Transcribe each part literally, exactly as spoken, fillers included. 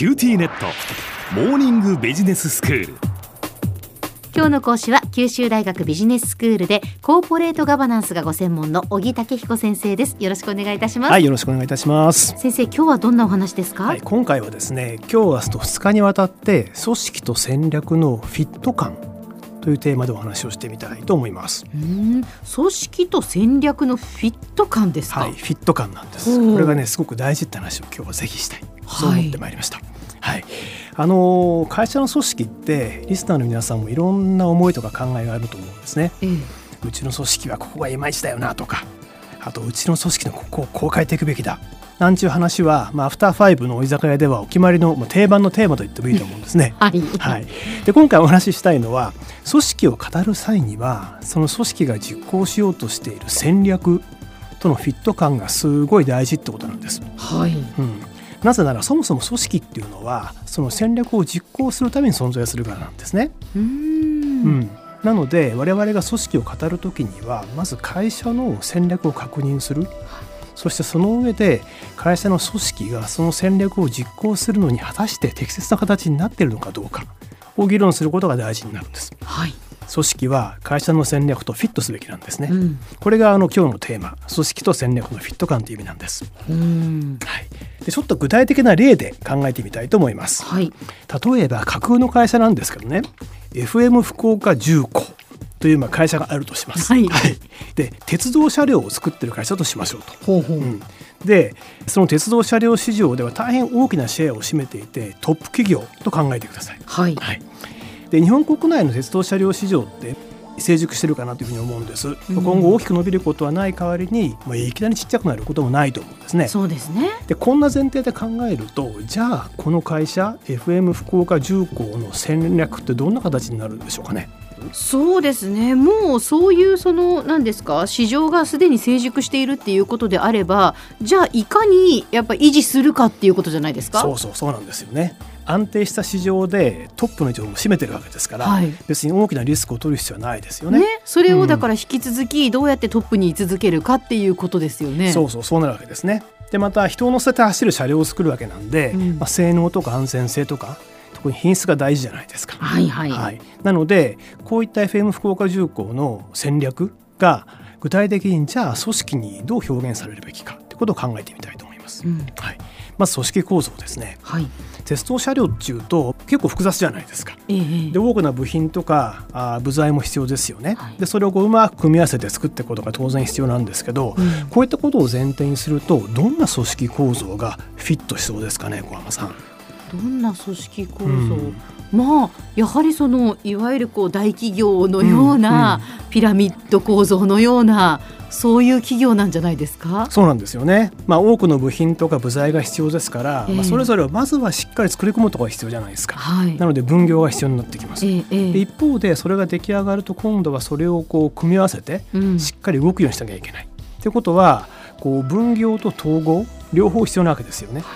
キューティーネットモーニングビジネススクール。今日の講師は九州大学ビジネススクールでコーポレートガバナンスがご専門の小木武彦先生です。よろしくお願いいたします。はい、よろしくお願いいたします。先生、今日はどんなお話ですか？はい、今回はですね、今日明日とふつかにわたって組織と戦略のフィット感というテーマでお話をしてみたいと思います。うーん、組織と戦略のフィット感ですか？はい、フィット感なんです。これがね、すごく大事って話を今日はぜひしたい、はい、そう思ってまいりました。はい、あの会社の組織ってリスナーの皆さんもいろんな思いとか考えがあると思うんですね、えー、うちの組織はここがいまいちだよなとか、あとうちの組織のここをこう変えていくべきだなんちゅう話は、まあ、アフターファイブのお居酒屋ではお決まりの定番のテーマと言ってもいいと思うんですね。はいはい、で今回お話ししたいのは、組織を語る際にはその組織が実行しようとしている戦略とのフィット感がすごい大事ってことなんです。はい、うん、なぜならそもそも組織っていうのはその戦略を実行するために存在するからなんですね。うーん、うん、なので我々が組織を語るときにはまず会社の戦略を確認する、そしてその上で会社の組織がその戦略を実行するのに果たして適切な形になっているのかどうかを議論することが大事になるんです。はい、組織は会社の戦略とフィットすべきなんですね。うん、これがあの今日のテーマ、組織と戦略のフィット感という意味なんです。うん、はい、でちょっと具体的な例で考えてみたいと思います。はい、例えば架空の会社なんですけどね、 エフエム 福岡重工というまあ会社があるとします。はいはい、で鉄道車両を作っている会社としましょうと。ほうほう、うん、でその鉄道車両市場では大変大きなシェアを占めていてトップ企業と考えてください。はいはい、で日本国内の鉄道車両市場って成熟してるかなというふうに思うんです。うん、今後大きく伸びることはない代わりに、まあ、いきなりちっちゃくなることもないと思うんですね。そうですね。でこんな前提で考えると、じゃあこの会社 エフエム 福岡重工の戦略ってどんな形になるんでしょうかね。そうですね、もうそういうその何ですか、市場がすでに成熟しているっていうことであれば、じゃあいかにやっぱ維持するかっていうことじゃないですか。そうそうそうなんですよね。安定した市場でトップの位置を占めてるわけですから、はい、別に大きなリスクを取る必要はないですよ ね, ね。それをだから引き続きどうやってトップに居続けるかっていうことですよね。うん、そうそうそうなるわけですね。でまた人を乗せて走る車両を作るわけなんで、うん、まあ、性能とか安全性とか品質が大事じゃないですか。はいはいはい、なのでこういった エフエム 福岡重工の戦略が具体的にじゃあ組織にどう表現されるべきかってことを考えてみたいと思います。うん、はい、まず組織構造ですね。はい、鉄道車両っていうと結構複雑じゃないですか。えー、で多くな部品とかあ部材も必要ですよね。はい、でそれをこううまく組み合わせて作っていくことが当然必要なんですけど、うん、こういったことを前提にするとどんな組織構造がフィットしそうですかね、小浜さん。どんな組織構造、うん、まあやはりそのいわゆるこう大企業のような、うんうん、ピラミッド構造のようなそういう企業なんじゃないですか。そうなんですよね。まあ、多くの部品とか部材が必要ですから、えーまあ、それぞれをまずはしっかり作り込むところが必要じゃないですか。はい、なので分業が必要になってきます。えーえー、で一方でそれが出来上がると今度はそれをこう組み合わせてしっかり動くようにしなきゃいけない、うん、ということはこう分業と統合両方必要なわけですよね。は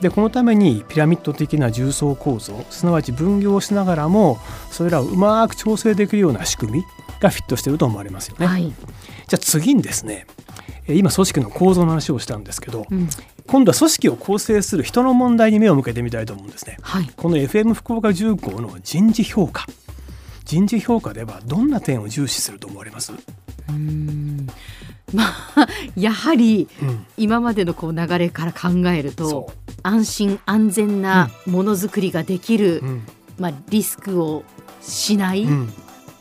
い、でこのためにピラミッド的な重層構造、すなわち分業をしながらもそれらをうまく調整できるような仕組みがフィットしていると思われますよね。はい、じゃあ次にですね、今組織の構造の話をしたんですけど、うん、今度は組織を構成する人の問題に目を向けてみたいと思うんですね。はい、この エフエム 福岡重工の人事評価、人事評価ではどんな点を重視すると思われます？うーん、まあ、やはり今までのこう流れから考えると、うん、安心安全なものづくりができる、うん、まあ、リスクをしない、うん、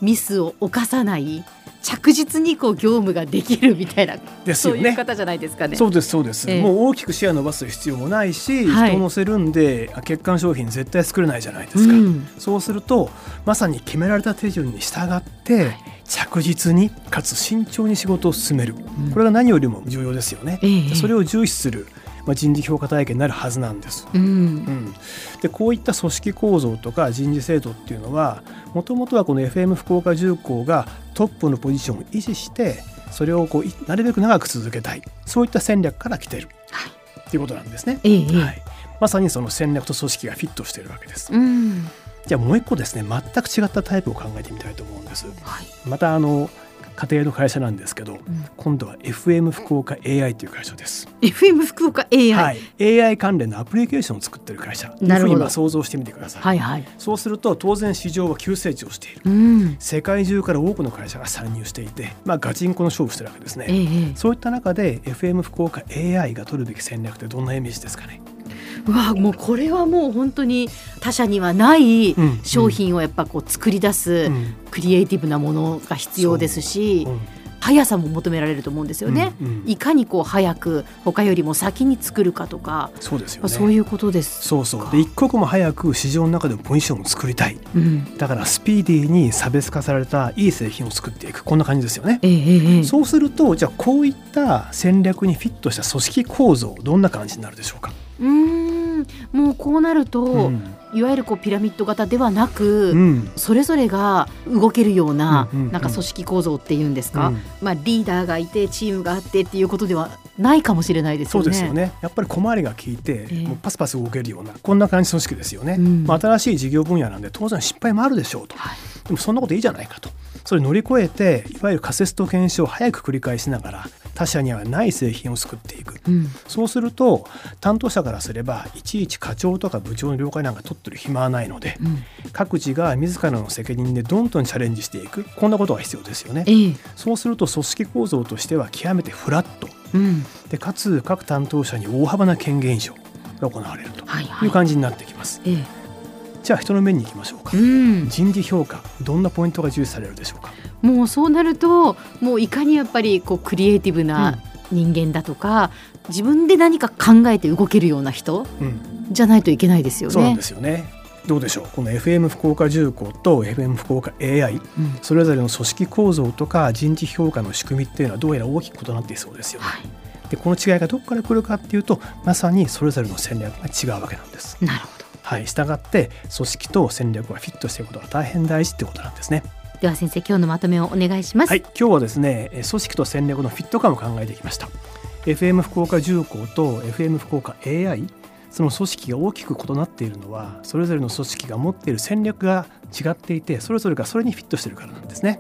ミスを犯さない着実にこう業務ができるみたいな、ね、そういう方じゃないですかね。そうですそうです、えー、もう大きくシェア伸ばす必要もないし、はい、人を乗せるんで欠陥商品絶対作れないじゃないですか。うん、そうするとまさに決められた手順に従って、はい、着実にかつ慎重に仕事を進める、うん、これが何よりも重要ですよね。えー、それを重視するまあ、人事評価体系になるはずなんです。うんうん、でこういった組織構造とか人事制度っていうのはもともとはこの エフエム 福岡重工がトップのポジションを維持してそれをこうなるべく長く続けたい、そういった戦略から来ている、はい、っていうことなんですね。えーはい、まさにその戦略と組織がフィットしているわけです。うん、じゃあもう一個ですね、全く違ったタイプを考えてみたいと思うんです。はい、またあの家庭の会社なんですけど、うん、今度は エフエム 福岡 エーアイ という会社です。 エフエム 福岡 エーアイ、はい、エーアイ 関連のアプリケーションを作っている会社というふうに今想像してみてください、はいはい、そうすると当然市場は急成長している、うん、世界中から多くの会社が参入していて、まあ、ガチンコの勝負してるわけですね、えー、そういった中で エフエム 福岡 エーアイ が取るべき戦略ってどんなイメージですかね。うわもうこれはもう本当に他社にはない商品をやっぱこう作り出すクリエイティブなものが必要ですし、うんうん、速さも求められると思うんですよね、うんうん、いかにこう早く他よりも先に作るかとか、そうですよね、そういうことですか。そうそうで一刻も早く市場の中でもポジションを作りたい、うん、だからスピーディーに差別化されたいい製品を作っていく、こんな感じですよね、えー、そうするとじゃあこういった戦略にフィットした組織構造どんな感じになるでしょうか。うーんもうこうなると、うん、いわゆるこうピラミッド型ではなく、うん、それぞれが動けるような、うんうんうん、なんか組織構造っていうんですか、うんまあ、リーダーがいてチームがあってっていうことではないかもしれないですよね。そうですよね。やっぱり小回りが効いて、えー、もうパスパス動けるようなこんな感じ組織ですよね、うんまあ、新しい事業分野なんで当然失敗もあるでしょうと、はい、でもそんなこといいじゃないかと、それ乗り越えていわゆる仮説と検証を早く繰り返しながら他社にはない製品を作っていく、うん、そうすると担当者からすればいちいち課長とか部長の了解なんか取ってる暇はないので、うん、各自が自らの責任でどんどんチャレンジしていく、こんなことが必要ですよね、えー、そうすると組織構造としては極めてフラット、うん、でかつ各担当者に大幅な権限移譲が行われるという感じになってきます、はいはいえーじゃあ人の面に行きましょうか、うん、人事評価どんなポイントが重視されるでしょうか。もうそうなるともういかにやっぱりこうクリエイティブな人間だとか、うん、自分で何か考えて動けるような人、うん、じゃないといけないですよね。そうなんですよね。どうでしょうこの エフエム 福岡重工と エフエム 福岡 エーアイ、うん、それぞれの組織構造とか人事評価の仕組みっていうのはどうやら大きく異なっていそうですよね、はい、でこの違いがどこから来るかっていうとまさにそれぞれの戦略が違うわけなんです。なるほど。はい、したがって組織と戦略がフィットしていくことが大変大事ってことなんですね。では先生今日のまとめをお願いします、はい、今日はですね組織と戦略のフィット感を考えてきました。 エフエム 福岡重工と エフエム 福岡 エーアイ その組織が大きく異なっているのはそれぞれの組織が持っている戦略が違っていてそれぞれがそれにフィットしているからなんですね。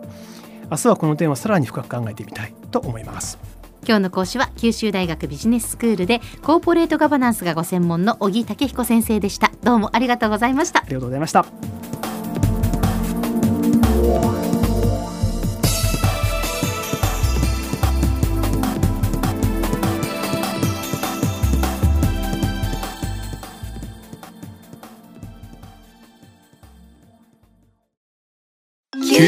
明日はこの点をさらに深く考えてみたいと思います。今日の講師は九州大学ビジネススクールでコーポレートガバナンスがご専門の小木武彦先生でした。どうもありがとうございました。ありがとうございました。キューテ